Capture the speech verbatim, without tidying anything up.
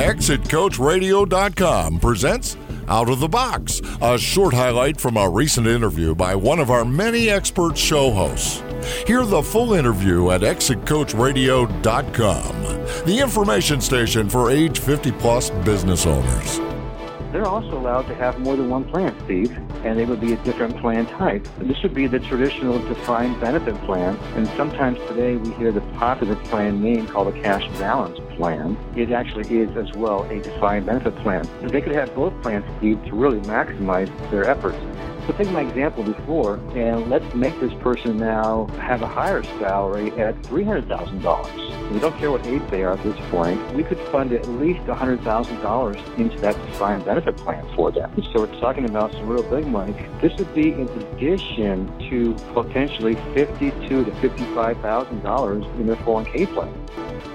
Exit Coach Radio dot com presents Out of the Box, a short highlight from a recent interview by one of our many expert show hosts. Hear the full interview at Exit Coach Radio dot com, the information station for age fifty-plus business owners. They're also allowed to have more than one plan, Steve, and they would be a different plan type. This would be the traditional defined benefit plan, and sometimes today we hear the popular plan name called a cash balance plan. It actually is as well a defined benefit plan. They could have both plans, Steve, to really maximize their efforts. So take my example before, and let's make this person now have a higher salary at three hundred thousand dollars. We don't care what age they are at this point. We could fund at least one hundred thousand dollars into that defined benefit plan for them. So we're talking about some real big money. This would be in addition to potentially fifty-two thousand dollars to fifty-five thousand dollars in their four oh one k plan.